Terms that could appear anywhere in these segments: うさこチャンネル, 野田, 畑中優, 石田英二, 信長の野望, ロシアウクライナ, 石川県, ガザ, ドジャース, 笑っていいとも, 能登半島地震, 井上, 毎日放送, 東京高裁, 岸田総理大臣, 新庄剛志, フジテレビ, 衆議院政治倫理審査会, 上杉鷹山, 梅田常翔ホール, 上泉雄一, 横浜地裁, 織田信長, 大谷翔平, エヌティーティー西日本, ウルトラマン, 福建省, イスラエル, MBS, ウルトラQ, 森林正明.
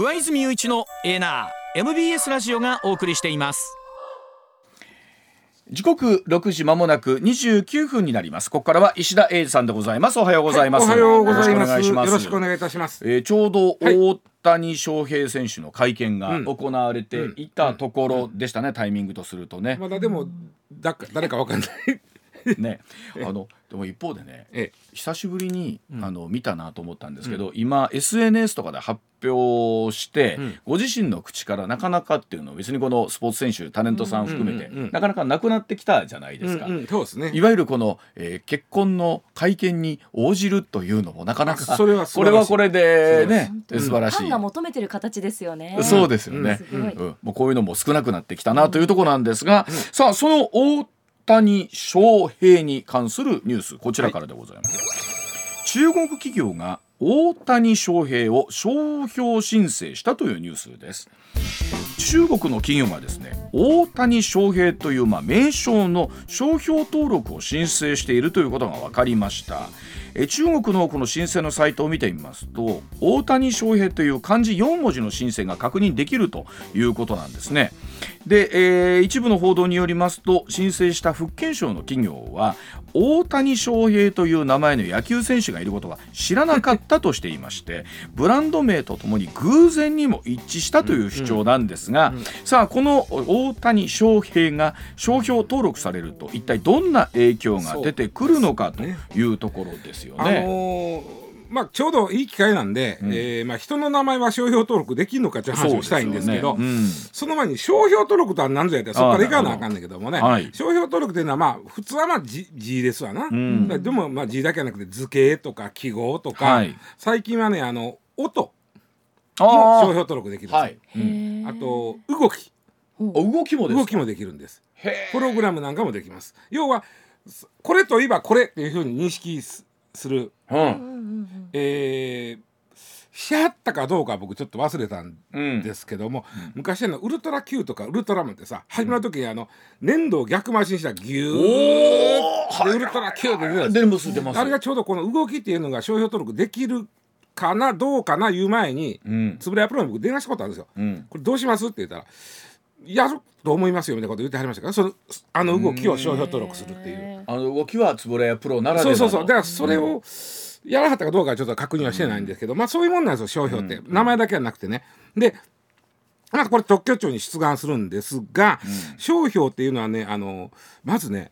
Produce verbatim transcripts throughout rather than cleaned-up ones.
上泉雄一のエーナー エムビーエス ラジオがお送りしています。時刻ろくじまもなくにじゅうきゅうふんになります。ここからは石田英二さんでございます。おはようございます。はい、おはようございます。よろしくお願いいたします。えー、ちょうど大谷翔平選手の会見が行われていたところでしたね。タイミングとするとね、まだでもだか誰か分かんないね、あのでも一方でね、ええ、久しぶりに、うん、あの見たなと思ったんですけど、うん、今 エスエヌエス とかで発表して、うん、ご自身の口からなかなかっていうのを別にこのスポーツ選手タレントさん含めて、うんうんうんうん、なかなかなくなってきたじゃないですか、うんうん、そうですね、いわゆるこの、えー、結婚の会見に応じるというのもなかなかそれはこれはこれでね、素晴らしい、ファンが求めてる形ですよね。そうですよね、うんうんうん、もうこういうのも少なくなってきたなというところなんですが、うんうん、さあその大大谷翔平に関するニュース、こちらからでございます、はい、中国企業が大谷翔平を商標申請したというニュースです。中国の企業がですね、大谷翔平というまあ名称の商標登録を申請しているということが分かりました。え中国のこの申請のサイトを見てみますと、大谷翔平という漢字よん文字の申請が確認できるということなんですね。で、えー、一部の報道によりますと、申請した福建省の企業は大谷翔平という名前の野球選手がいることは知らなかったとしていましてブランド名とともに偶然にも一致したという主張なんですが、うんうんうん、さあこの大谷翔平が商標登録されると一体どんな影響が出てくるのかというところですよね。あのーまあ、ちょうどいい機会なんで、うん、えーまあ、人の名前は商標登録できるのかって話をしたいんですけど、 そうですよね、うん、その前に商標登録とは何ぞやってそこからいかなあかんねんけどもね、はい、商標登録っていうのはまあ普通はまあ 字, 字ですわな、うん、でもまあ字だけじゃなくて図形とか記号とか、はい、最近はねあの音も商標登録できるんです、はい、うん、あと動き動きもですか？動きもできるんです。へー。プログラムなんかもできます。要はこれといえばこれっていうふうに認識する、うん、えー、しはったかどうか僕ちょっと忘れたんですけども、うん、昔のウルトラ Q とかウルトラマンってさ、始まる時にあの粘土を逆回しにしたらギューでウルトラ Q で出るんです、うん、あれがちょうどこの動きっていうのが商標登録できるかなどうかないう前に、うん、つぶれアプロに僕電話したことあるんですよ、うん、これどうしますって言ったらやると思いますよみたいなこと言ってはりましたから、そのあの動きを商標登録するっていう、あの動きはつぼらやプロならではの、そうそうそう、だからそれをやらはったかどうかはちょっと確認はしてないんですけど、うん、まあそういうもんなんですよ商標って、うん、名前だけはなくてね。で、まあ、これ特許庁に出願するんですが、うん、商標っていうのはね、あのまずね、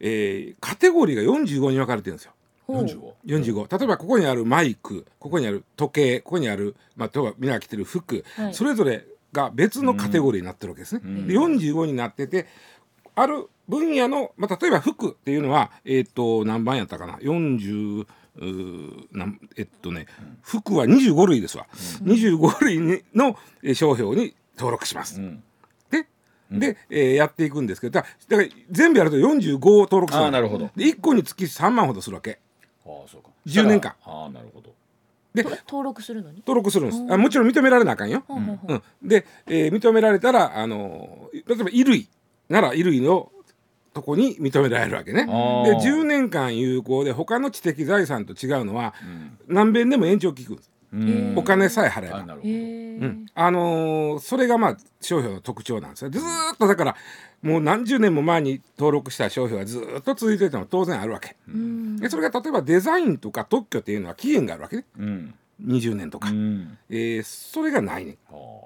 えー、カテゴリーがよんじゅうごに分かれてるんですよ。よんじゅうご、例えばここにあるマイク、ここにある時計、ここにある、まあ、例えばみんな着てる服、はい、それぞれが別のカテゴリーになってるわけですね、うん、でよんじゅうごになってて、ある分野の、まあ、例えば服っていうのは、えー、と何番やったかな、よんじゅうなんえっとね服はにじゅうご類ですわ、うん、にじゅうご類の商標に登録します、うん、で、うんでえー、やっていくんですけど、だから、だから全部やるとよんじゅうごを登録する。あ、なるほど。でいっこにつきさんまんほどするわけ。あ、そうか。じゅうねんかん。あ、なるほど。で登録するのに登録するんです。あ、もちろん認められなあかんよ、うんうん、で、えー、認められたら、あのー、例えば衣類なら衣類のとこに認められるわけね。でじゅうねんかん有効で、他の知的財産と違うのは、うん、何遍でも延長利くんです、うん、お金さえ払えば、あ、なるほど、うん、あのー、それがまあ商標の特徴なんですよ。ずっとだからもう何十年も前に登録した商標はずっと続いているのも当然あるわけ、うん、でそれが例えばデザインとか特許っていうのは期限があるわけね、うん、にじゅうねんとか、うん、えー、それがないね、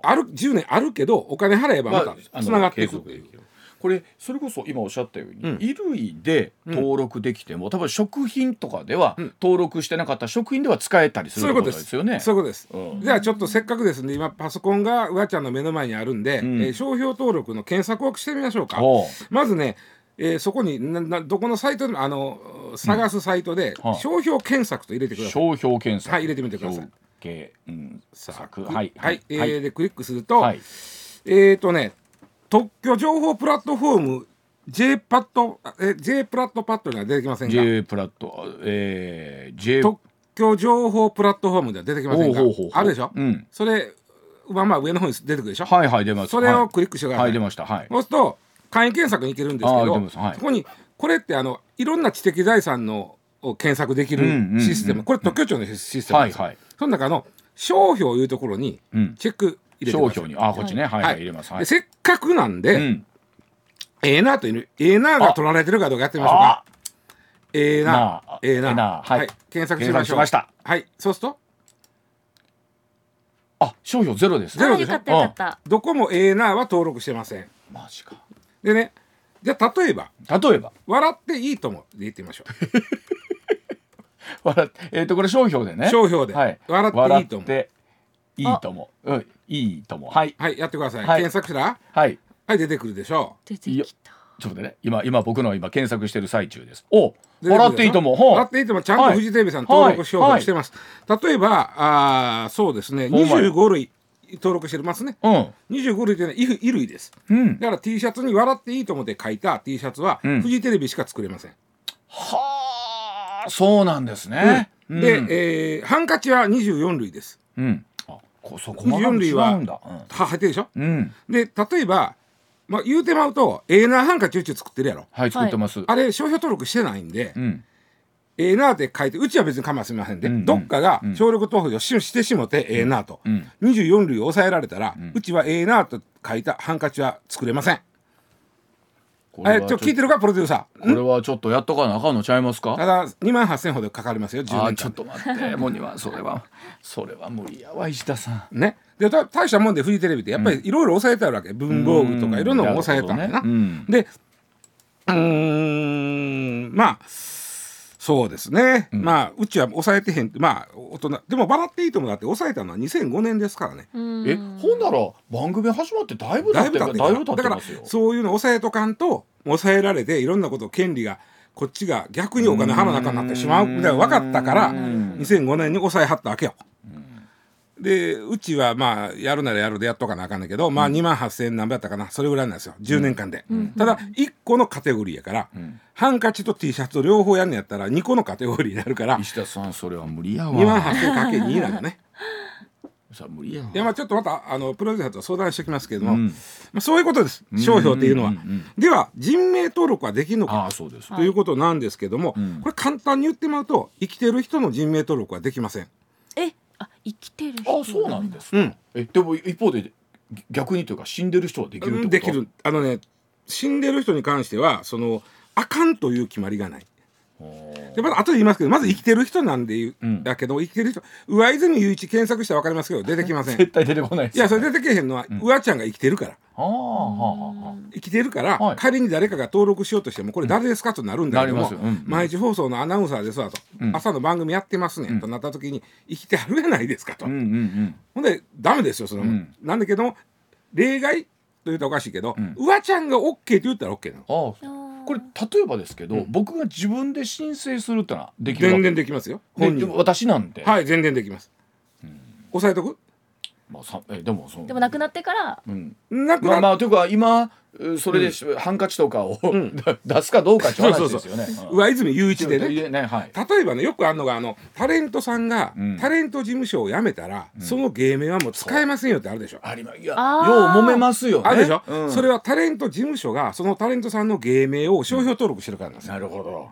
あるじゅうねんあるけどお金払えばまたつながっていくっていう。これそれこそ今おっしゃったように、うん、衣類で登録できても、うん、多分食品とかでは登録してなかった食品では使えたりすることですよね。そういうことです。じゃあちょっとせっかくですね、今パソコンがうわちゃんの目の前にあるんで、うん、えー、商標登録の検索をしてみましょうか。まずね、えー、そこにななどこのサイトでもあの探すサイトで、うん、商標検索と入れてください。商標検索、はい、入れてみてください。検索、はいはい、えーはい、でクリックすると、はい、えーとね特許情報プラットフォーム J パッド、え J プラットパッドには出てきませんか？ J プラット、えー、J 特許情報プラットフォームでは出てきませんか？ほうほうほうほう、あるでしょ、うん、それ、まあ、まあ上の方に出てくるでしょ。はいはい、出ます。それをクリックしてください。はい、出ました。はい、そうすると簡易検索に行けるんですけど、そ、はい、こにこれってあのいろんな知的財産のを検索できるシステム、うんうんうんうん、これ特許庁のシステムです、うんうん、はいはい、その中の商標いうところにチェック入れてください、うん、商標にあこっちね、はいはいはい、入れます、はい、でせっかくなんで、うん、ええー、なというええー、なが取られてるかどうかやってみましょうか。ええー、なええー、な、えー、な、はいはい、検索しましょう。検索しました、はい、そうするとあ商標ゼロですね。ゼロでしょ。よかったよかった。どこもええなは登録してません。マジか。でね、じゃあ例えば例えば笑っていいとも言ってみましょう。笑ってえっ、ー、とこれ商標でね。商標で、はい、笑っていいとも。笑っていいとも、うん、いいとも、はい、はい、やってください、はい、検索したら、はい、はい、出てくるでしょう。出てきた。ちょっとね、今今僕の今検索してる最中です。お笑っていいとも、笑っていいともちゃんとフジテレビさん登録商標してます。はいはい、例えばあそうですね、にじゅうご類登録してますね。うん、にじゅうご類というのは衣類です、うん。だから T シャツに笑っていいともで書いた T シャツは、うん、フジテレビしか作れません。はあ、そうなんですね。うん、で、うんえー、ハンカチはにじゅうよん類です。うん、あそこまで違うんだ。にじゅうよん類は、うん、は入ってるでしょ。うん、で例えば。まあ、言うてまうとええなハンカチうち作ってるやろ。はい作ってます。あれ商標登録してないんで、うん、ええなって書いてうちは別に構いませんで、うんうん、どっかが省力投票してしもてええなと、うん、にじゅうよん類を抑えられたら、うん、うちはええなと書いたハンカチは作れません。あれちょっと聞いてるかプロデューサー。これはちょっとやっとかなあかんのちゃいますか。ただにまんはっせんほどかかりますよじゅうねんかん。あちょっと待ってもうにまんそれはそれは無理やわ石田さんね。で大したもんでフジテレビってやっぱりいろいろ抑えてあるわけ、うん、文房具とかいろんなのを抑えたんだな、うん、でうーんまあそうですね、うん、まあうちは抑えてへん、まあ大人でも笑っていいともだって抑えたのはにせんごねんですからね。えほんなら番組始まってだいぶ経ってだいぶ経ってますよ。だからそういうの抑えとかんと抑えられていろんなことを権利がこっちが逆にお金払わなきゃなってしまうみたいな分かったからにせんごねんに抑えはったわけよ。でうちはまあやるならやるでやっとかなあかんねんけど、うん、まあにまんはっせん何倍だったかなそれぐらいなんですよじゅうねんかんで、うん、ただいっこのカテゴリーやから、うん、ハンカチと T シャツと両方やんねやったらにこのカテゴリーになるから石田さんそれは無理やわ。 にまんはっせんかけるに なんだね。それ無理やわ。いやまあちょっとまたあのプロデューサーと相談しておきますけども、うんまあ、そういうことです商標っていうのは、うんうんうんうん、では人名登録はできるのかあそうですということなんですけども、はい、これ簡単に言ってもらうと生きてる人の人名登録はできません。えあ生きてる人あそうなんです、うん、えでも一方で逆にというか死んでる人はできるってこと、うん、できるあのね死んでる人に関してはそのあかんという決まりがない。でまだ後で言いますけどまず生きてる人なんで言う、うん、だけど生きてる人上泉雄一検索したら分かりますけど出てきません。絶対出てこないです、ね、いやそれ出てけへんのは、うん、上ちゃんが生きてるからあ生きてるから、はい、仮に誰かが登録しようとしてもこれ誰ですかとなるんだけども、うんうん、毎日放送のアナウンサーですわと、うん、朝の番組やってますね、うん、となった時に生きてあるやないですかと、うんうんうん、ほんでダメですよその、うん、なんだけども例外というとおかしいけど、うん、上ちゃんが OK って言ったら OK なの。あこれ例えばですけど、うん、僕が自分で申請するってのはできるわけ全然できますよ本人私なんではい全然できます、うん、抑えとく、まあ、さえでもそのでもなくなってから、うん、なくなまあまあというか今それで、うん、ハンカチとかを、うん、出すかどうかって話ですよね。そうそうそう、うん、上泉雄一でね、ねはい、例えばねよくあるのがあのタレントさんが、うん、タレント事務所を辞めたら、うん、その芸名はもう使えませんよってあるでしょ。ありますよう揉めますよね。あるでしょ、うん、それはタレント事務所がそのタレントさんの芸名を商標登録してるからなんです、うん、なるほど。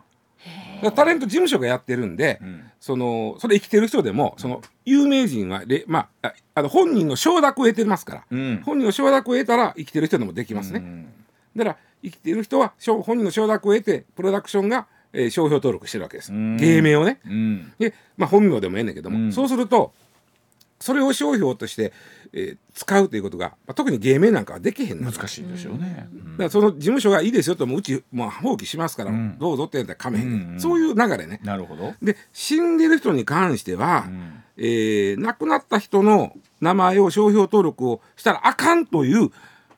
タレント事務所がやってるんで、うん、そのそれ生きてる人でもその有名人はれ、まあ、あの本人の承諾を得てますから、うん、本人の承諾を得たら生きてる人でもできますね、うん、だから生きてる人は本人の承諾を得てプロダクションが、えー、商標登録してるわけです、うん、芸名をね、うんでまあ、本名でもええねんけども、うん、そうするとそれを商標として、えー、使うということが、まあ、特に芸名なんかはできへんの難しいでしょうね、うん、だからその事務所がいいですよともううちもう放棄しますから、うん、どうぞってやったらかめへん、うんうん、そういう流れね。なるほど。で死んでる人に関しては、うんえー、亡くなった人の名前を商標登録をしたらあかんという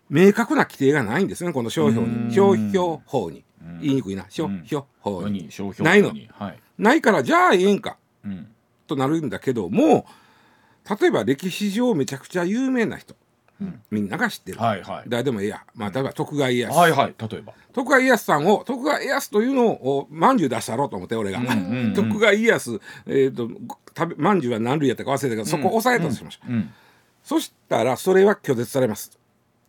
明確な規定がないんですねこの商標に商標法に、うん、言いにくいな商標法に、うん、商標法にないの、はい、ないからじゃあええんか、うん、となるんだけども例えば歴史上めちゃくちゃ有名な人、うん、みんなが知ってる、はいはい、誰でもええや、まあ、例えば徳川家康、はいはい、例えば徳川家康さんを徳川家康というのをまんじゅう出したろうと思って俺が、うんうんうん、徳川家康、えーと、食べ、まんじゅうは何類やったか忘れたけど、うん、そこを抑えたとしました、うんうん、そしたらそれは拒絶されます。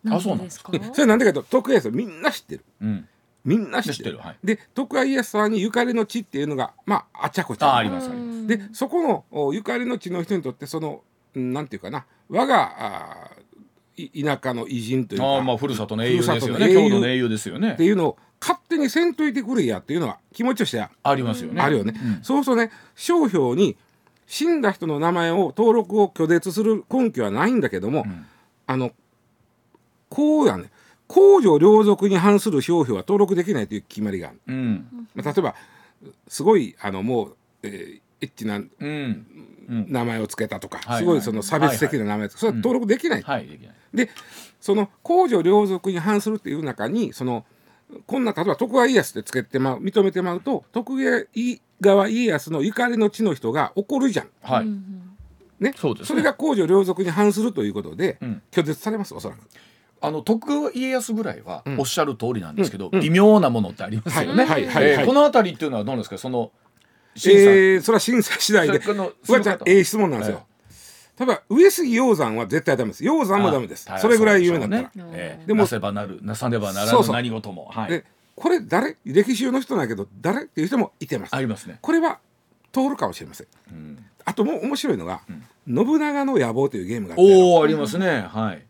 あ、そうなんですか。それなんでかというと徳川家康みんな知ってる、うんみんな知ってる、知ってる、はい、で徳川家康さんにゆかりの地っていうのが、まあ、あちゃこちゃ あ, あります。でそこのゆかりの地の人にとってそのなんていうかな、我が田舎の偉人というか、あ、まあ、ふるさとの英雄ですよね、郷土の英雄ですよねっていうのを勝手にせんといてくれやっていうのは気持ちとしてはありますよね。あるよね、うん、そうするとね、商標に死んだ人の名前を登録を拒絶する根拠はないんだけども、うん、あのこうやね、公序良俗に反する商標は登録できないという決まりがある、うん、まあ、例えばすごいあのもう、えー、エッチな、うんうん、名前をつけたとか、はいはい、すごいその差別的な名前をつけた、はいはい、それは登録できない、うん、はい、できない。で、その公序良俗に反するっていう中に、そのこんな例えば徳川家康ってつけて、ま、認めてもらうと徳川家康のゆかりの地の人が怒るじゃん、はい、ね、 そうですね、それが公序良俗に反するということで、うん、拒絶されます。おそらくあの徳川家康ぐらいはおっしゃる通りなんですけど、うん、微妙なものってありますよね。このあたりっていうのはどうなんですか、その審査、えー、それは審査次第で。うわちゃん、ええ質問なんですよ、えー、ただ上杉鷹山は絶対ダメです。鷹山もダメです。それぐらい有名だったら、ね、でもなせばなる、なさねばならぬ何事も、はい、でこれ誰、歴史の人なんだけど誰っていう人もいてます。ありますね。これは通るかもしれません、うん、あともう面白いのが、うん、信長の野望というゲームがあって、おー、ありますね、はい、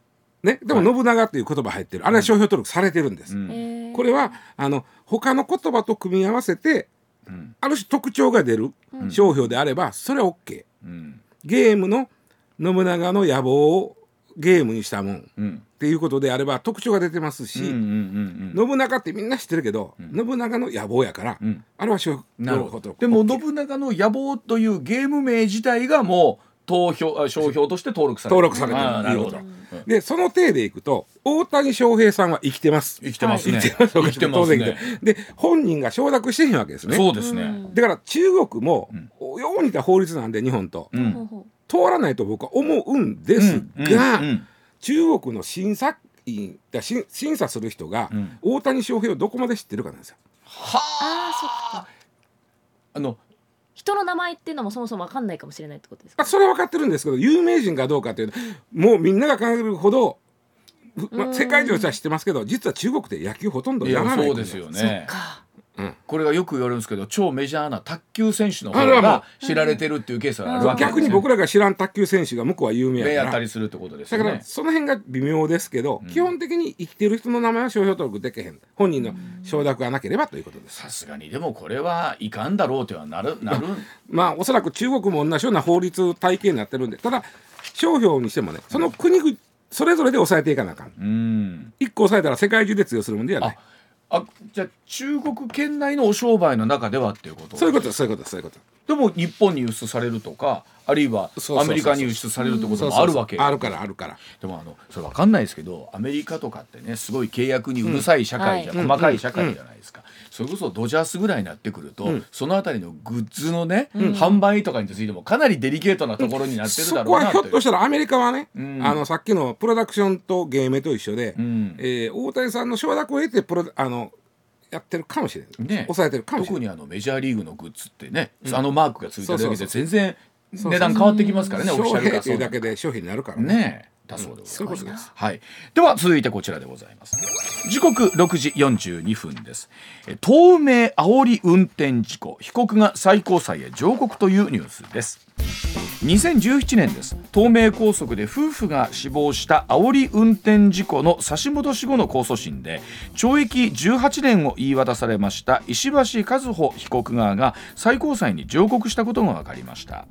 ね、でも信長という言葉入ってる、あれは商標登録されてるんです、うん、これはあの他の言葉と組み合わせて、うん、ある種特徴が出る商標であればそれは OK、うん、ゲームの信長の野望をゲームにしたもん、うん、っていうことであれば特徴が出てますし、うんうんうんうん、信長ってみんな知ってるけど、うん、信長の野望やから、うん、あれは商標登録、OK、でも信長の野望というゲーム名自体がもう投票商標として登録されてる。登録されてる。いうこと。でその体でいくと大谷翔平さんは生きてます。生きてますね。生きてますね。で本人が承諾してへんわけですね。そうですね。だから中国も、うん、よう似た法律なんで日本と、うん、通らないと僕は思うんですが、うんうんうん、中国の審査員だし審査する人が、うん、大谷翔平をどこまで知ってるかなんですよ。はあ。そっか。あの。人の名前っていうのもそもそも分かんないかもしれないってことですか。あ、それは分かってるんですけど有名人かどうかっていうのもうみんなが考えるほど、ま、世界中の人は知ってますけど実は中国で野球ほとんどやらない。そうですよね。そっか、うん、これがよく言われるんですけど超メジャーな卓球選手の方が知られてるっていうケースがあるわけです、ね、逆に僕らが知らん卓球選手が向こうは有名やからやったりするってことですよね。だからその辺が微妙ですけど、うん、基本的に生きてる人の名前は商標登録できへん、本人の承諾がなければということです。さすがにでもこれはいかんだろうとはなる、なる、まあ、おそらく中国も同じような法律体系になってるんで、ただ商標にしてもね、その国々それぞれで抑えていかなあかん、うん、いっこ抑えたら世界中で通用するもんではない。あ、じゃあ中国圏内のお商売の中ではっていうこと。そういうこと、そういうこと、そういうこと。でも日本に輸出されるとかあるいはアメリカに輸出されるってこともあるわけ。あるから、あるから。でもあのそれ分かんないですけどアメリカとかってねすごい契約にうるさい社会じゃ、うん、細かい社会じゃないですか、うんうん、それこそドジャースぐらいになってくると、うん、そのあたりのグッズのね、うん、販売とかについてもかなりデリケートなところになってるだろうなという、うん、そこはひょっとしたらアメリカはね、うん、あのさっきのプロダクションと芸名と一緒で、うんえー、大谷さんの承諾を得てプロあのやってるかもしれない、ね、抑えてるかもしれない。特にあのメジャーリーグのグッズってね、うん、あのマークがついてるだけで全然値段変わってきますからね。オフィシャルがそうだけで商品になるから ね, ねだそうでございます、うん、はい、では続いてこちらでございます。時刻ろくじよんじゅうにふんです。東名煽り運転事故被告が最高裁へ上告というニュースです。にせんじゅうななねんです。東名高速で夫婦が死亡した煽り運転事故の差し戻し後の控訴審で懲役じゅうはちねんを言い渡されました石橋和歩被告側が最高裁に上告したことが分かりました。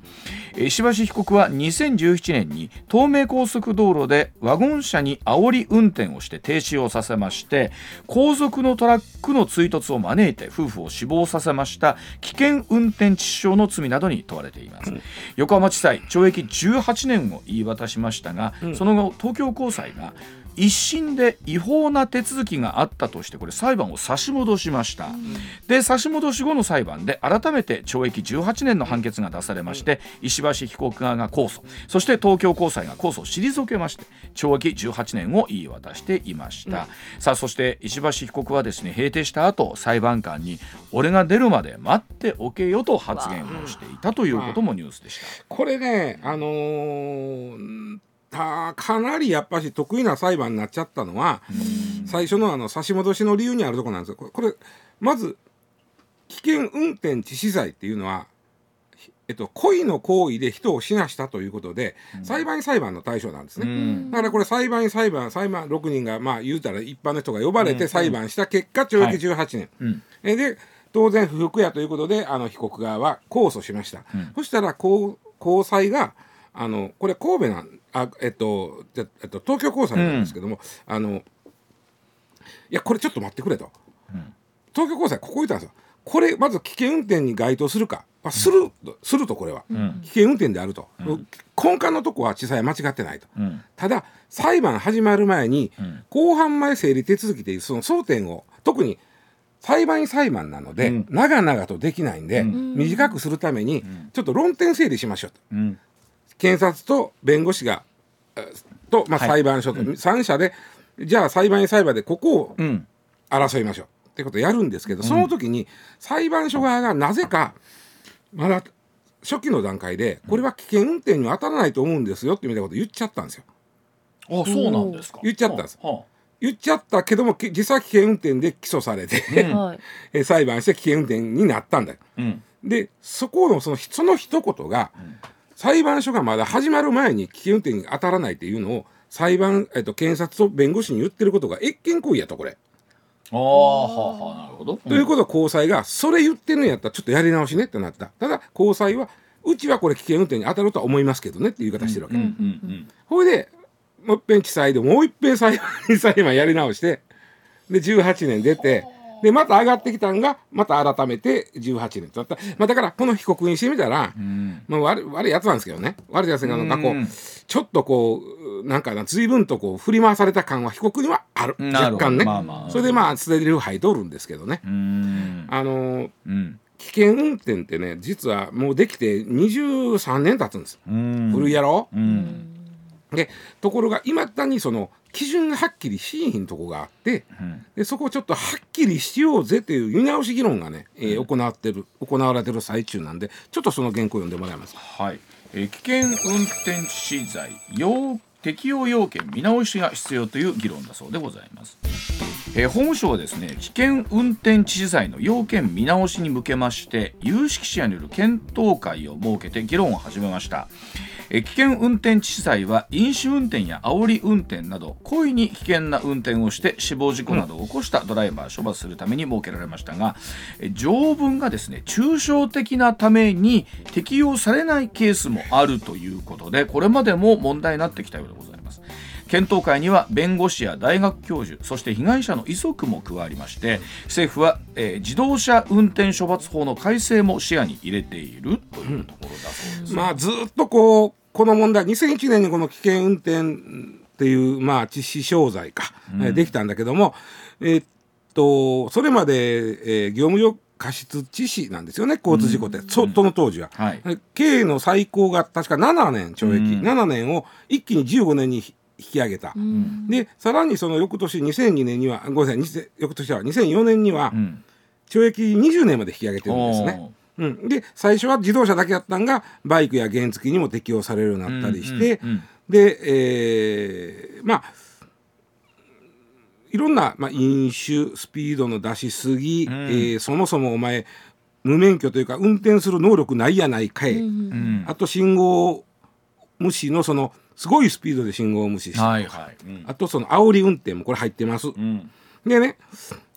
石橋被告はにせんじゅうななねんに東名高速道路でワゴン車に煽り運転をして停止をさせまして後続のトラックの追突を招いて夫婦を死亡させました危険運転致死傷の罪などに問われています。横浜地裁懲役じゅうはちねんを言い渡しましたが、うん、その後東京高裁が一審で違法な手続きがあったとしてこれ裁判を差し戻しました、うん、で差し戻し後の裁判で改めて懲役じゅうはちねんの判決が出されまして、うん、石橋被告側が控訴そして東京高裁が控訴を退けまして懲役じゅうはちねんを言い渡していました、うん、さあそして石橋被告はですね閉廷した後裁判官に俺が出るまで待っておけよと発言をしていたということもニュースでした、うん、これねあのーかなりやっぱり得意な裁判になっちゃったのは最初 の, あの差し戻しの理由にあるところなんですよ。これまず危険運転致死罪っていうのはえっと、故意の行為で人を死なしたということで、うん、裁判員裁判の対象なんですね、うん、だからこれ裁判員裁判裁判ろくにんが、まあ、言うたら一般の人が呼ばれて裁判した結果懲役じゅうはちねん、うんはいうん、えで当然不服やということであの被告側は控訴しました、うん、そしたら高裁があのこれ神戸なんあ、えっとえっと、東京高裁なんですけども、うん、あのいやこれちょっと待ってくれと、うん、東京高裁ここ言ったんですよ。これまず危険運転に該当するか、まあ、する、うん、するとこれは、うん、危険運転であると、うん、根幹のとこは地裁間違ってないと、うん、ただ裁判始まる前に、うん、公判前整理手続きというその争点を特に裁判員裁判なので、うん、長々とできないんで、うん、短くするために、うん、ちょっと論点整理しましょうと、うん、検察と弁護士がと、まあ、裁判所と、はい、さん者でじゃあ裁判員裁判でここを争いましょう、うんってことをやるんですけど、その時に裁判所側がなぜかまだ初期の段階でこれは危険運転に当たらないと思うんですよってみたいなことを言っちゃったんですよ。あ、そうなんですか。言っちゃったんです、はあはあ、言っちゃったけども実際危険運転で起訴されて、うん、裁判して危険運転になったんだよ、うん、でそこのそのその一言が、うん、裁判所がまだ始まる前に危険運転に当たらないっていうのを裁判、えっと、検察と弁護士に言ってることが越権行為やとこれあーはーはーなるほどということは高裁がそれ言ってんのやったらちょっとやり直しねってなった。ただ高裁はうちはこれ危険運転に当たるとは思いますけどねっていう言い方してるわけ、うんうんうんうん、ほいでもう一遍地裁でもう一遍裁判に裁判やり直してでじゅうはちねん出てでまた上がってきたんがまた改めてじゅうはちねんとなった、まあ、だからこの被告にしてみたら、うんまあ、悪, 悪いやつなんですけどね悪いやつがなんかこう、うん、ちょっとこうなんか随分とこう振り回された感は被告にはある若干ね、まあまあ、それでまあ捨てる範囲取るんですけどね、うんあのうん、危険運転ってね実はもうできてにじゅうさんねん経つんです、うん、古いやろ、うん、でところがいまだにその基準がはっきりしいひんとこがあって、うん、でそこをちょっとはっきりしようぜという見直し議論がね、えー、行わってる、行われてる最中なんでちょっとその原稿を読んでもらえますか。はい、えー、危険運転致死罪要適用要件見直しが必要という議論だそうでございます。えー、法務省はですね危険運転致死罪の要件見直しに向けまして有識者による検討会を設けて議論を始めました。危険運転致死罪は飲酒運転や煽り運転など故意に危険な運転をして死亡事故などを起こしたドライバーを処罰するために設けられましたが、条文がですね抽象的なために適用されないケースもあるということでこれまでも問題になってきたようでございます。検討会には弁護士や大学教授そして被害者の遺族も加わりまして政府は、えー、自動車運転処罰法の改正も視野に入れているというところだそうです、うんまあ、ずっとこうこの問題にせんいちねんにこの危険運転っていう、まあ、致死傷罪か、うん、できたんだけども、えー、っとそれまで、えー、業務上過失致死なんですよね交通事故って、うん、そ, その当時は、はい、刑の最高が確かななねん懲役、うん、ななねんを一気にじゅうごねんに引き上げた、うん、でさらにその翌年にせんにねんにはごめんなさい翌年はにせんよねんには懲役にじゅうねんまで引き上げてるんですね、うん、で最初は自動車だけやったんがバイクや原付にも適用されるようになったりして、うんうんうん、で、えー、まあいろんな、まあ、飲酒スピードの出しすぎ、うんえー、そもそもお前無免許というか運転する能力ないやないかい、うんうん、あと信号無視のそのすごいスピードで信号を無視して、はいはいうん、あとその煽り運転もこれ入ってます、うん、でね、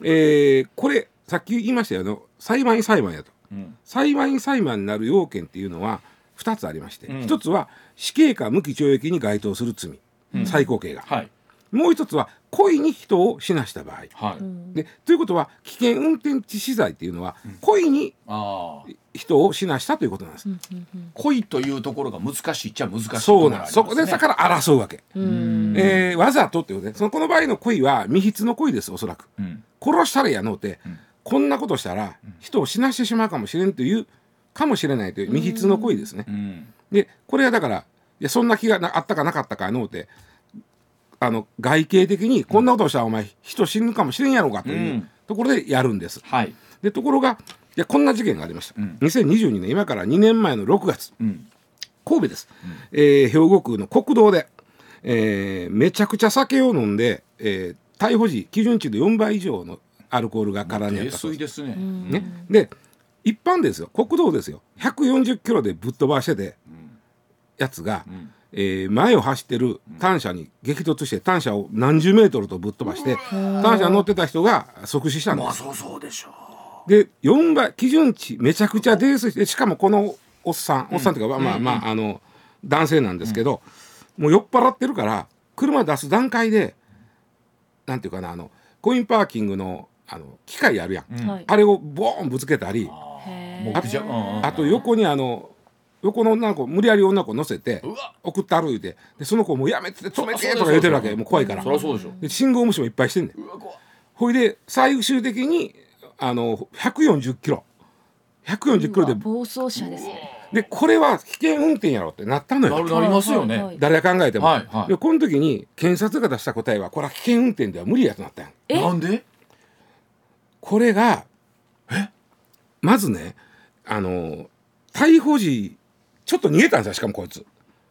えー、これさっき言いましたよね裁判員裁判やと、うん、裁判員裁判になる要件っていうのはふたつありまして、うん、ひとつは死刑か無期懲役に該当する罪、うん、最高刑が、はい、もうひとつは故意に人を死なした場合、はい、でということは危険運転致死罪っていうのは、うん、故意に人を死なしたということなんです、うんうんうん、故意というところが難しいっちゃ難しいところそうなんです、そこでだから争うわけうん、えー、わざとってことでそのこの場合の故意は未必の故意ですおそらく、うん、殺したらやのうて、うん、こんなことしたら人を死なしてしまうかもしれんというかもしれないという未必の故意ですね、うん、でこれはだからいやそんな気があったかなかったかのうてあの外形的にこんなことをしたらお前人死ぬかもしれんやろかというところでやるんです、うんはい、でところがいやこんな事件がありました、うん、にせんにじゅうにねん今からにねんまえのろくがつ、うん、神戸です、うんえー、兵庫区の国道で、えー、めちゃくちゃ酒を飲んで、えー、逮捕時基準値でよんばい以上のアルコールが体にあったそうです、泥酔ですね、ね、で一般ですよ、国道ですよ、ひゃくよんじゅっキロでぶっ飛ばしててやつが、うん、えー、前を走ってる単車に激突して単車を何十メートルとぶっ飛ばして、うん、単車に乗ってた人が即死したんです。まあ、そうそうでしょう。でよんばい基準値めちゃくちゃ泥酔して、しかもこのおっさん、うん、おっさんというか、うん、まあまあ、うん、あの男性なんですけど、うん、もう酔っ払ってるから車出す段階でなんていうかな、あのコインパーキングのあの機械あるやん、うん、あれをボーンぶつけたり、うん、あと、あと横にあの横の女の子無理やり女の子乗せて送って歩いて、でその子もうやめて止めてとか言ってるわけ。もう怖いから。そりゃそうでしょ。で信号無視もいっぱいしてんねん。ほいで最終的にあのひゃくよんじゅっキロひゃくよんじゅっキロで暴走車ですね。でこれは危険運転やろってなったのよ。なりますよね。誰が考えても、はいはい。でこの時に検察が出した答えはこれは危険運転では無理やとなったん。え？なんで？これがえまずね、あの逮捕時ちょっと逃げたんですよ。しかもこいつ、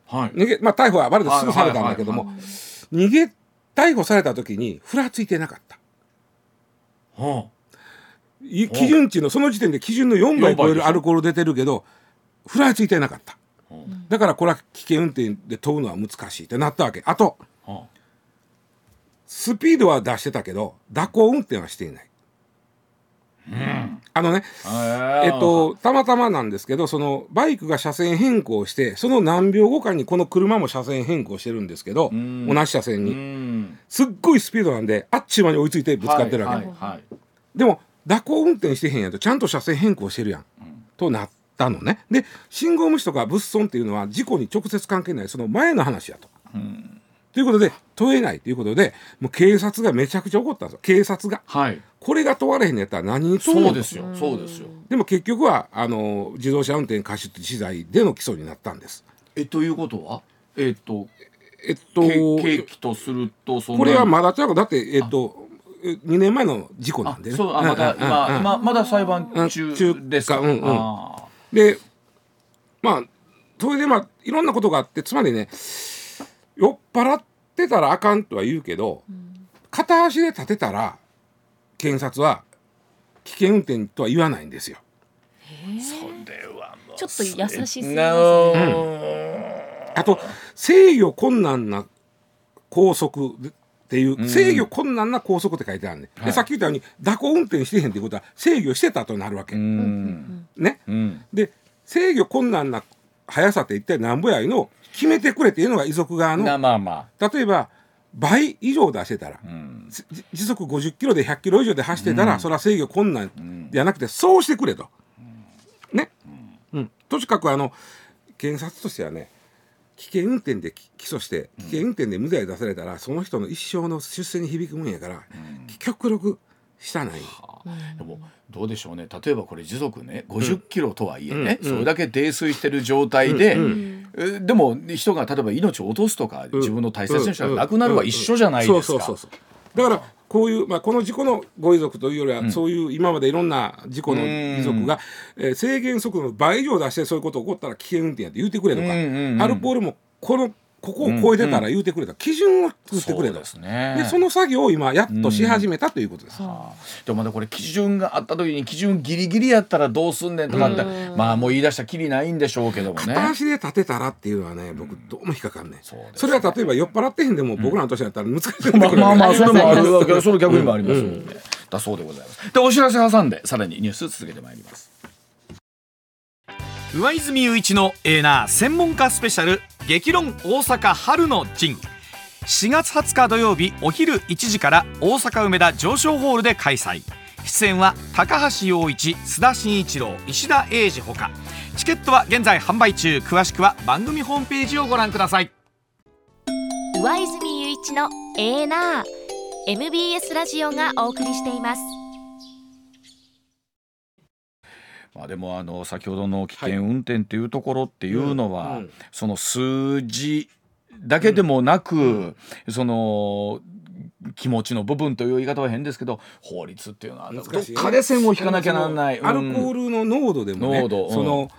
はい、逃げまあ、逮捕はバレてすぐされたんだけども、はいはいはいはい、逃げ逮捕された時にふらついてなかった、はあ、基準値のその時点で基準のよんばい超えるアルコール出てるけどふらついてなかった、はあ、だからこれは危険運転で問うのは難しいってなったわけ。あと、はあ、スピードは出してたけど蛇行運転はしていない。うん、あのね、えっと、たまたまなんですけど、そのバイクが車線変更してその何秒後かにこの車も車線変更してるんですけど、同じ車線に、うん、すっごいスピードなんであっちゅう間に追いついてぶつかってるわけ、はいはいはい、でも蛇行運転してへんやんとちゃんと車線変更してるやん、うん、となったのね。で信号無視とか物損っていうのは事故に直接関係ないその前の話やと、うん、ということで問えないということで、もう警察がめちゃくちゃ怒ったんですよ。警察が、はい、これが問われへんのやったら何に問うの。そうですよ、そうですよ。でも結局はあの自動車運転過失致死罪での起訴になったんです。えということはえっとえっと刑期とするとそのこれはまだちゃうかだってえっとにねんまえの事故なんでね。そう、あまだ、うんうん、今、うん、今まだ裁判中ですか、うんうん、あでまあそれでまあいろんなことがあって、つまりね、酔っ払ってたらあかんとは言うけど、うん、片足で立てたら検察は危険運転とは言わないんですよ。それはもうちょっと優しすぎますね、うん、あと制御困難な高速っていう、うん、制御困難な高速って書いてあるんで、はい、でさっき言ったように蛇行運転してへんってことは制御してたとなるわけ、うん、ね、うん、で制御困難な速さって一体何ぼやいの決めてくれっていうのが遺族側の、まあまあ、例えば倍以上出してたら、うん、時速ごじゅっキロでひゃっキロ以上で走ってたら、うん、それは制御困難じゃなくて、うん、そうしてくれと、うん、ね、うんうん、とにかくあの検察としてはね、危険運転で起訴して危険運転で無罪出されたら、うん、その人の一生の出世に響くもんやから、うん、極力したない、はあ、でもどうでしょうね。例えばこれ時速ねごじゅっキロとはいえね、うん、それだけ泥酔してる状態で、うんうんうん、でも人が例えば命を落とすとか、うん、自分の大切な人が亡くなるは一緒じゃないですか。だからこういう、まあ、この事故のご遺族というよりは、うん、そういう今までいろんな事故の遺族が、うん、えー、制限速度の倍以上出してそういうこと起こったら危険運転やって言うてくれとか、うんうんうん、アルコールもこのここを超えてたら言うてくれた、うんうん、基準を作ってくれた。 そうですね。でその作業を今やっとし始めたということです、うん、はあ、でもまだこれ基準があった時に基準ギリギリやったらどうすんねんとかって、うん、まあもう言い出したきりないんでしょうけどもね。片足で立てたらっていうのはね、僕どうも引っかかんねん、うん、 そ, ね、それは例えば酔っ払ってへんでも僕らの年だったら難しいところ、うん、まあまあそれもあるわけでその逆にもありますもんね、うんうん、だそうでございます。でお知らせ挟んでさらにニュース続けてまいります。上泉雄一のエーナー専門家スペシャル激論大阪春の陣、しがつはつか土曜日お昼いちじから大阪梅田上昇ホールで開催。出演は高橋陽一、須田慎一郎、石田英二ほか。チケットは現在販売中。詳しくは番組ホームページをご覧ください。上泉雄一のエーナー エムビーエス ラジオがお送りしています。まあ、でもあの先ほどの危険運転というところっていうのは、はい、うんうん、その数字だけでもなく、うん、その気持ちの部分という言い方は変ですけど、法律っていうのはどっかで線を引かなきゃならない。アルコールの濃度でもね、うん、その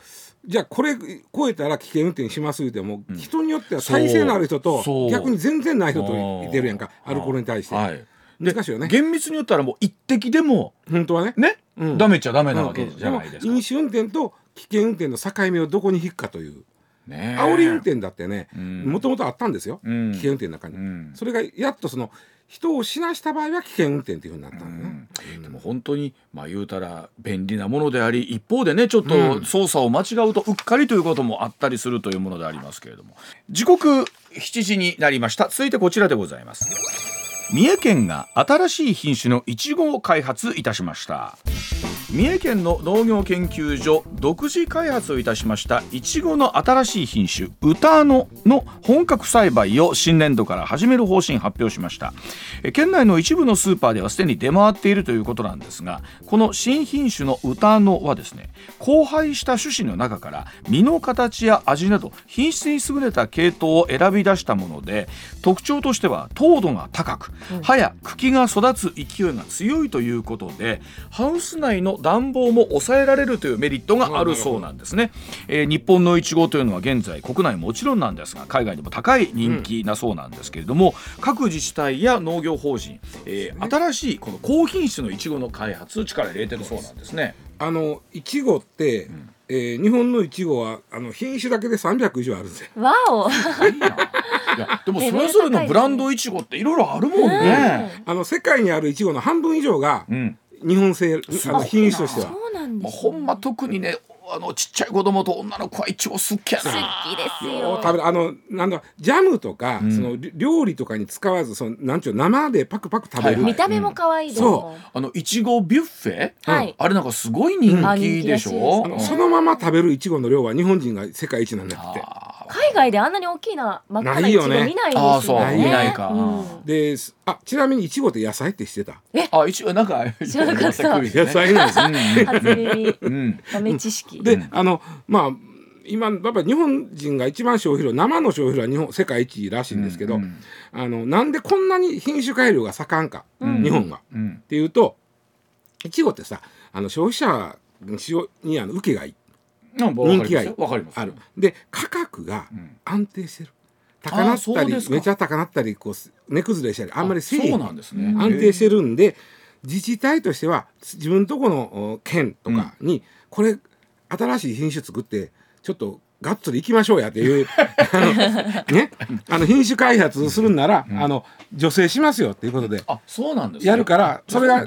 じゃあこれ超えたら危険運転しますっても、うん、人によっては耐性のある人と逆に全然ない人といてるやんか、アルコールに対して、はい、難しいよね。厳密に言ったらもう一滴でも本当はね、ね、うん、ダメっちゃダメなわけじゃないですか。飲酒運転と危険運転の境目をどこに引くかという、ね、煽り運転だってね、もともとあったんですよ、うん、危険運転の中に、うん、それがやっとその人を死なした場合は危険運転というふうになったんだね、うん、でも本当に、まあ、言うたら便利なものであり、一方でねちょっと操作を間違うとうっかりということもあったりするというものでありますけれども、時刻しちじになりました。続いてこちらでございます。三重県が新しい品種のイチゴを開発いたしました。三重県の農業研究所独自開発をいたしましたイチゴの新しい品種うたのの本格栽培を新年度から始める方針発表しました。県内の一部のスーパーではすでに出回っているということなんですが、この新品種のうたのはですね、交配した種子の中から実の形や味など品質に優れた系統を選び出したもので、特徴としては糖度が高く葉や茎が育つ勢いが強いということで、ハウス内の暖房も抑えられるというメリットがあるそうなんですね、えー、日本のイチゴというのは現在国内もちろんなんですが海外でも高い人気なそうなんですけれども、うん、各自治体や農業法人、えー、新しいこの高品種のイチゴの開発力を入れてるそうなんですね。あのイチゴって、うん、えー、日本のイチゴはあの品種だけでさんびゃくいじょうあるんですよ。わおいやでもそれぞれのブランドイチゴっていろいろあるもんね、うん、あの世界にあるイチゴの半分以上が、うん日本製あの品種としてはそうなんです、ね、まあ、ほんま特にねあのちっちゃい子供と女の子はイチゴ好きやな。好きですよ。食べあのなんだジャムとか、うん、その料理とかに使わずそのなんちゅう生でパクパク食べる、はいはい、見た目も可愛いです、うん、そうあのイチゴビュッフェ、はい、あれなんかすごい人気でしょ、うん、あのそのまま食べるイチゴの量は日本人が世界一なんだって。海外であんなに大きな真っ赤なイチゴ見ないですよね。ああそう見ないか、うん、であちなみにイチゴって野菜ってしてたえあ一応なんか知らなかった野菜なんですね初耳、うん、豆知識で、あのまあ今やっぱり日本人が一番消費量生の消費量は日本世界一らしいんですけど、うんうん、あのなんでこんなに品種改良が盛んか、うん、日本が、うん、っていうとイチゴってさあの消費者にあの受けがいい人気があるで価格が安定してる、うん、高なったりめちゃ高なったりこう値崩れしたりあんまりせえへん、そうなんですね、安定してるんで自治体としては自分とこの県とかに、うん、これ新しい品種作ってちょっとガッツリいきましょうやっていうあの、ね、あの品種開発するんなら、うん、あの助成しますよっていうことでやるから、うん、それが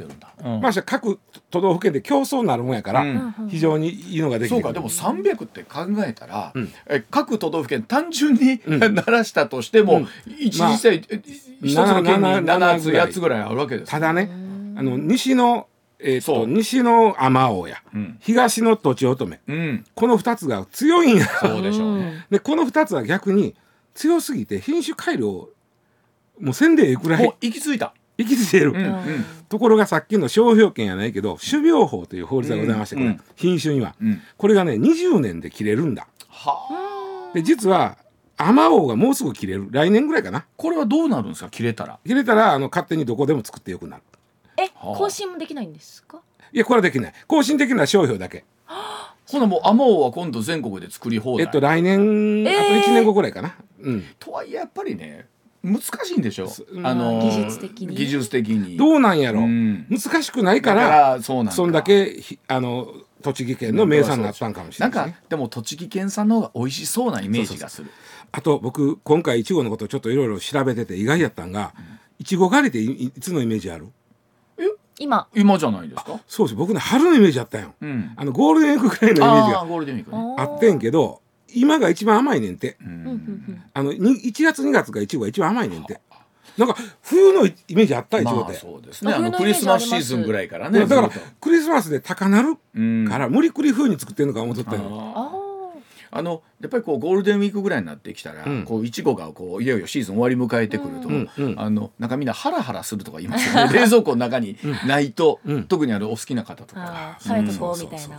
まあ、各都道府県で競争になるもんやから、うん、非常にいいのができる。そうかでもさんびゃくって考えたら、うん、え各都道府県単純に、うん、鳴らしたとしても、うん、いち、まあ、ひとつの県にななつやっつぐらいあるわけです。ただねあの西のえー、っと西の天王や、うん、東のとちおとめ、うん、このふたつが強いんや。そうでしょうね。でこのふたつは逆に強すぎて品種改良をもうせんでえくらい行き着いた行き着いてる、うんうん、ところがさっきの商標権やないけど種苗法という法律がございまして、うんうん、品種には、うん、これがねにじゅうねんで切れるんだ。はで実は天王がもうすぐ切れる来年ぐらいかな。これはどうなるんですか切れたら。切れたらあの勝手にどこでも作ってよくなる。え更新もできないんですか。いやこれはできない。更新できるのは商標だけ。このもうアマオは今度全国で作り放題。えっと来年、えー、あといちねんごぐらいかな、うん、とはいえやっぱりね難しいんでしょ、うん、あの技術的に技術的にどうなんやろ、うん、難しくないから、だからそうなんかそんだけあの栃木県の名産になったんかもしれない、ね、なんかでも栃木県産の方が美味しそうなイメージがする。そうそうそう。あと僕今回いちごのことちょっといろいろ調べてて意外やったんが、いちご狩りって い, いつのイメージある。今今じゃないですか。そうです。僕ね春のイメージあったよ、うん、あのゴールデンウィークくらいのイメージが あ, ーゴールデンウィーク、ね、あってんけど今が一番甘いねんて、うん、あのいちがつにがつがイチゴが一番甘いねんて。なんか冬のイメージあったイチゴで。そうですね。あのクリスマスシーズンぐらいからね。だからクリスマスで高なるから無理くり風に作ってるのか思っとったよ。ああのやっぱりこうゴールデンウィークぐらいになってきたら、うん、こういちごがこういよいよシーズン終わり迎えてくると、うんうん、あのなんかみんなハラハラするとか言いますよね冷蔵庫の中にないと、うん、特にあのお好きな方とかそれとこうみたいな。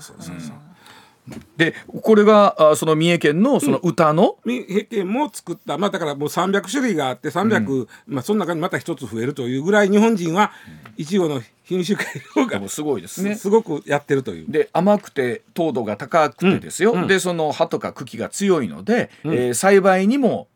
でこれがあその三重県のその歌の、うん、三重県も作った、まあ、だからもうさんびゃくしゅるいがあってさんびゃく、うんまあ、その中にまた一つ増えるというぐらい日本人はイチゴの品種改良がすごいですね。すごくやってるというで甘くて糖度が高くてですよ、うんうん、でその葉とか茎が強いので、うんえー、栽培にも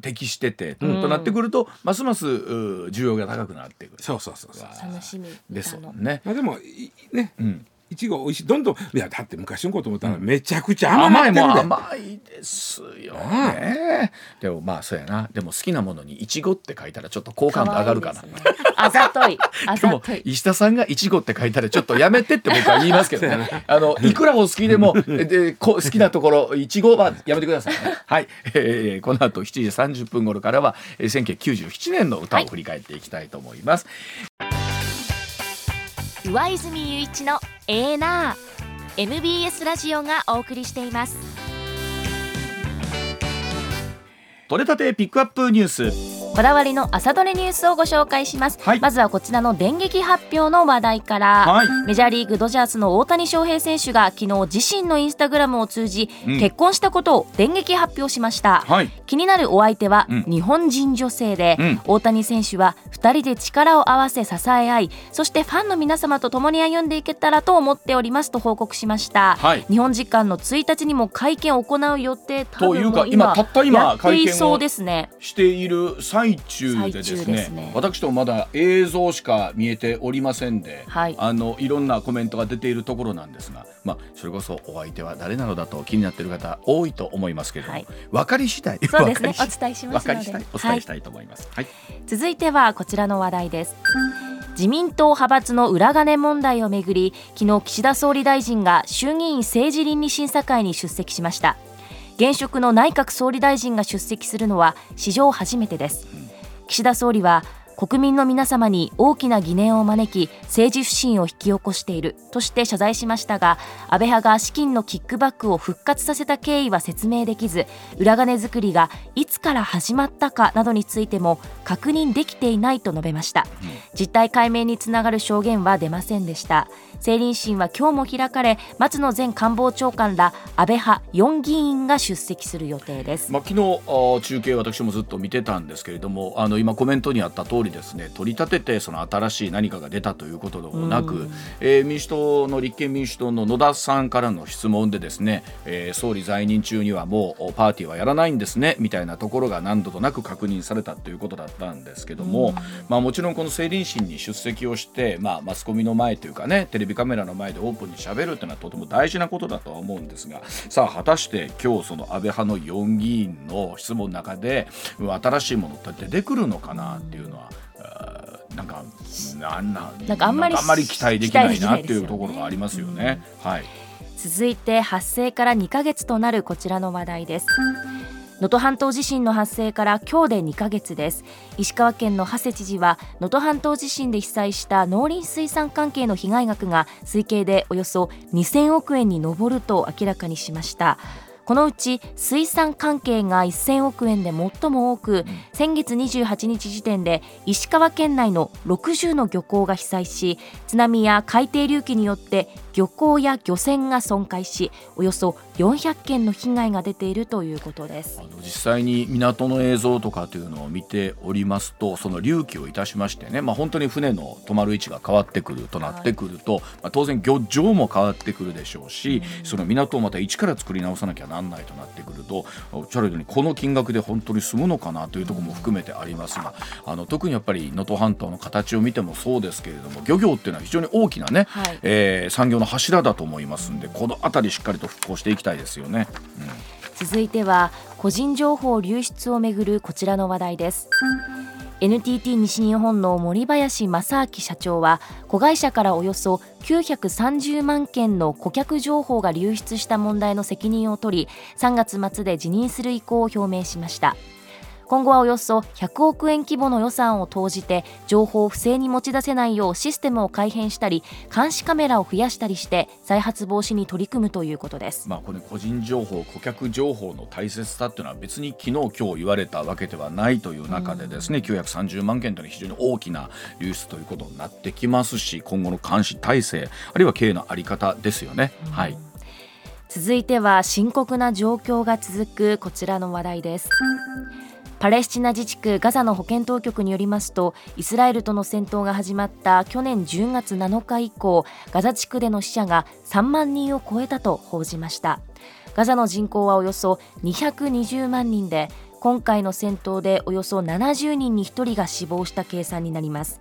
適しててとなってくると、うん、ますます需要が高くなってくる。そうそうそうそう、楽しみですもんね。まあ、でもいね、うん、いちご美味しい。どんどん、いやだって昔のこと思ったらめちゃくちゃ甘いもん、甘いですよね。でもまあそうやな。でも好きなものにいちごって書いたらちょっと好感度上がるかな。かわいいですね。あざとい。あざとい。でも石田さんがいちごって書いたらちょっとやめてって僕は言いますけどね。あのいくらお好きでもで好きなところいちごはやめてくださいね。はい、えー。この後しちじさんじゅっぷんごろからはせんきゅうひゃくきゅうじゅうななねんの歌を振り返っていきたいと思います。はい、上泉雄一のエーナー エムビーエス ラジオがお送りしています。取れたてピックアップニュース。こだわりの朝どれニュースをご紹介します、はい、まずはこちらの電撃発表の話題から、はい、メジャーリーグドジャースの大谷翔平選手が昨日自身のインスタグラムを通じ、うん、結婚したことを電撃発表しました、はい、気になるお相手は日本人女性で、うん、大谷選手はふたりで力を合わせ支え合い、そしてファンの皆様と共に歩んでいけたらと思っておりますと報告しました、はい、日本時間のついたちにも会見を行う予定というか今たった今会見をしている最最中でですね、ですね、私ともまだ映像しか見えておりませんで、はい、あのいろんなコメントが出ているところなんですが、まあ、それこそお相手は誰なのだと気になっている方多いと思いますけれども、はい、分かり次第、そうですね、お伝えしますので分かり次第お伝えしたいと思います、はいはい、続いてはこちらの話題です。自民党派閥の裏金問題をめぐり、昨日岸田総理大臣が衆議院政治倫理審査会に出席しました。現職の内閣総理大臣が出席するのは史上初めてです。岸田総理は、国民の皆様に大きな疑念を招き、政治不信を引き起こしているとして謝罪しましたが、安倍派が資金のキックバックを復活させた経緯は説明できず、裏金作りがいつから始まったかなどについても確認できていないと述べました。実態解明につながる証言は出ませんでした。政倫審は今日も開かれ、松野前官房長官ら安倍派よん議員が出席する予定です。まあ、昨日中継私もずっと見てたんですけれども、あの今コメントにあった通りですね、取り立ててその新しい何かが出たということでもなく、えー、民主党の立憲民主党の野田さんからの質問でですね、えー、総理在任中にはもうパーティーはやらないんですねみたいなところが何度となく確認されたということだったんですけども、まあ、もちろんこの政倫審に出席をして、まあ、マスコミの前というかね、テレビカメラの前でオープンに喋るというのはとても大事なことだとは思うんですが、さあ果たして今日その安倍派のよん議員の質問の中で新しいものって出てくるのかなっていうのはなんか、なんなん、なんかあんまり、なんかあんまり期待できないなっていうところがありますよね。はい。続いて発生からにかげつとなるこちらの話題です。能登半島地震の発生から今日でにかげつです。石川県の馳知事は、能登半島地震で被災した農林水産関係の被害額が推計でおよそにせんおくえんに上ると明らかにしました。このうち水産関係がせんおくえんで最も多く、先月にじゅうはちにち時点で石川県内のろくじゅうの漁港が被災し、津波や海底隆起によって漁港や漁船が損壊し、およそよんひゃっけんの被害が出ているということです。あの実際に港の映像とかというのを見ておりますと、その隆起をいたしましてね、まあ、本当に船の止まる位置が変わってくるとなってくると、はい、まあ、当然漁場も変わってくるでしょうし、うん、その港をまた一から作り直さなきゃなんないとなってくると、チャレンジにこの金額で本当に済むのかなというところも含めてありますが、あの特にやっぱり能登半島の形を見てもそうですけれども、漁業っていうのは非常に大きなね、はい、えー、産業の柱だと思いますので、このあたりしっかりと復興していきたいですよね、うん、続いては個人情報流出をめぐるこちらの話題です。 エヌティーティー 西日本の森林正明社長は、子会社からおよそきゅうひゃくさんじゅうまんけんの顧客情報が流出した問題の責任を取り、さんがつ末で辞任する意向を表明しました。今後はおよそひゃくおくえん規模の予算を投じて、情報を不正に持ち出せないようシステムを改変したり、監視カメラを増やしたりして再発防止に取り組むということです。まあ、これ個人情報、顧客情報の大切さというのは別に昨日今日言われたわけではないという中でですね、うん、きゅうひゃくさんじゅうまんけんというのは非常に大きな流出ということになってきますし、今後の監視体制、あるいは経営の在り方ですよね、うん、はい。続いては深刻な状況が続くこちらの話題です。パレスチナ自治区ガザの保健当局によりますと、イスラエルとの戦闘が始まった去年じゅうがつなのか以降、ガザ地区での死者がさんまんにんを超えたと報じました。ガザの人口はおよそにひゃくにじゅうまんにんで、今回の戦闘でおよそななじゅうにんにひとりが死亡した計算になります。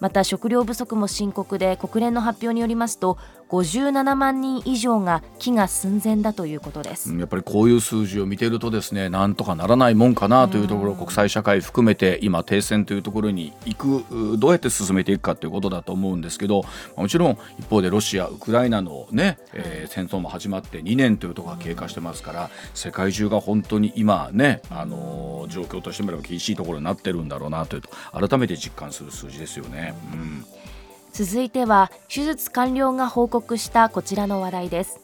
また食糧不足も深刻で、国連の発表によりますとごじゅうななまんにん以上が飢餓寸前だということです。やっぱりこういう数字を見ているとですね、なんとかならないもんかなというところ、国際社会含めて今停戦というところに行く、どうやって進めていくかということだと思うんですけど、もちろん一方でロシアウクライナの、ねえー、戦争も始まってにねんというところが経過してますから、世界中が本当に今、ね、あの状況としても厳しいところになってるんだろうなというと改めて実感する数字ですよね。うん、続いては手術完了が報告したこちらの話題です。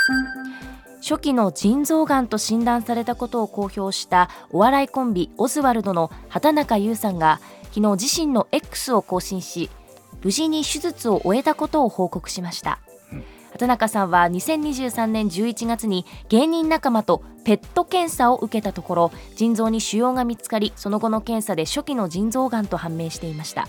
初期の腎臓がんと診断されたことを公表したお笑いコンビオズワルドの畑中優さんが昨日自身の X を更新し、無事に手術を終えたことを報告しました。うん、畑中さんはにせんにじゅうさんねんじゅういちがつに芸人仲間とペット検査を受けたところ、腎臓に腫瘍が見つかり、その後の検査で初期の腎臓がんと判明していました。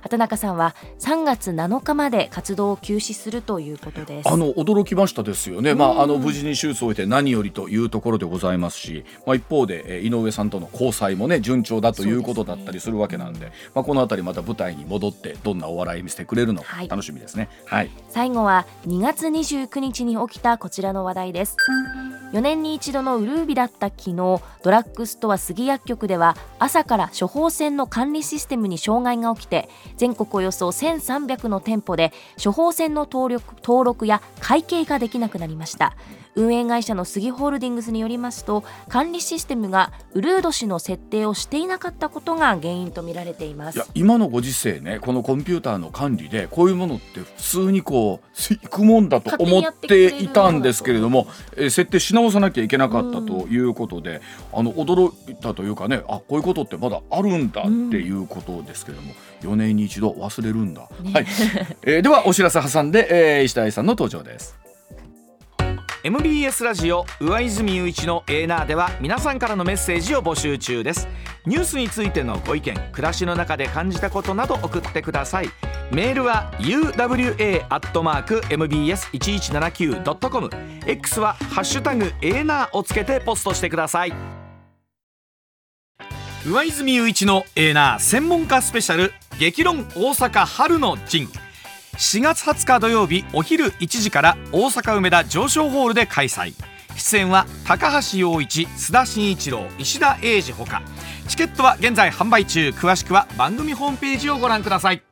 畑中さんはさんがつなのかまで活動を休止するということです。あの驚きましたですよね。うんまあ、あの無事に手術を終えて何よりというところでございますし、まあ、一方で井上さんとの交際も、ね、順調だということだったりするわけなん で, で、ねまあ、このあたりまた舞台に戻ってどんなお笑い見せてくれるのか楽しみですね。はいはい、最後はにがつにじゅうくにちに起きたこちらの話題です。よねんに一度のうるう日だった昨日、ドラッグストア杉薬局では朝から処方箋の管理システムに障害が起きて、全国およそせんさんびゃくの店舗で処方箋の登録、登録や会計ができなくなりました。運営会社の杉ホールディングスによりますと、管理システムがうるう年の設定をしていなかったことが原因とみられています。いや今のご時世ね、このコンピューターの管理でこういうものって普通にこういくもんだと思っていたんですけれども、え設定し直さなきゃいけなかったということで、あの驚いたというかね、あこういうことってまだあるんだっていうことですけれども、よねんに一度忘れるんだ、ね。はい、えー、ではお知らせ挟んで、えー、石田愛さんの登場です。エムビーエス ラジオ上泉雄一のエーナーでは皆さんからのメッセージを募集中です。ニュースについてのご意見、暮らしの中で感じたことなど送ってください。メールは ユーダブリューエー アットマーク エムビーエス いちいちななきゅう ドットコム、 X はハッシュタグエーナーをつけてポストしてください。上泉雄一のエーナー専門家スペシャル、激論大阪春の陣、しがつはつか土曜日お昼いちじから大阪梅田上昇ホールで開催。出演は高橋陽一、須田慎一郎、石田英二ほか。チケットは現在販売中。詳しくは番組ホームページをご覧ください。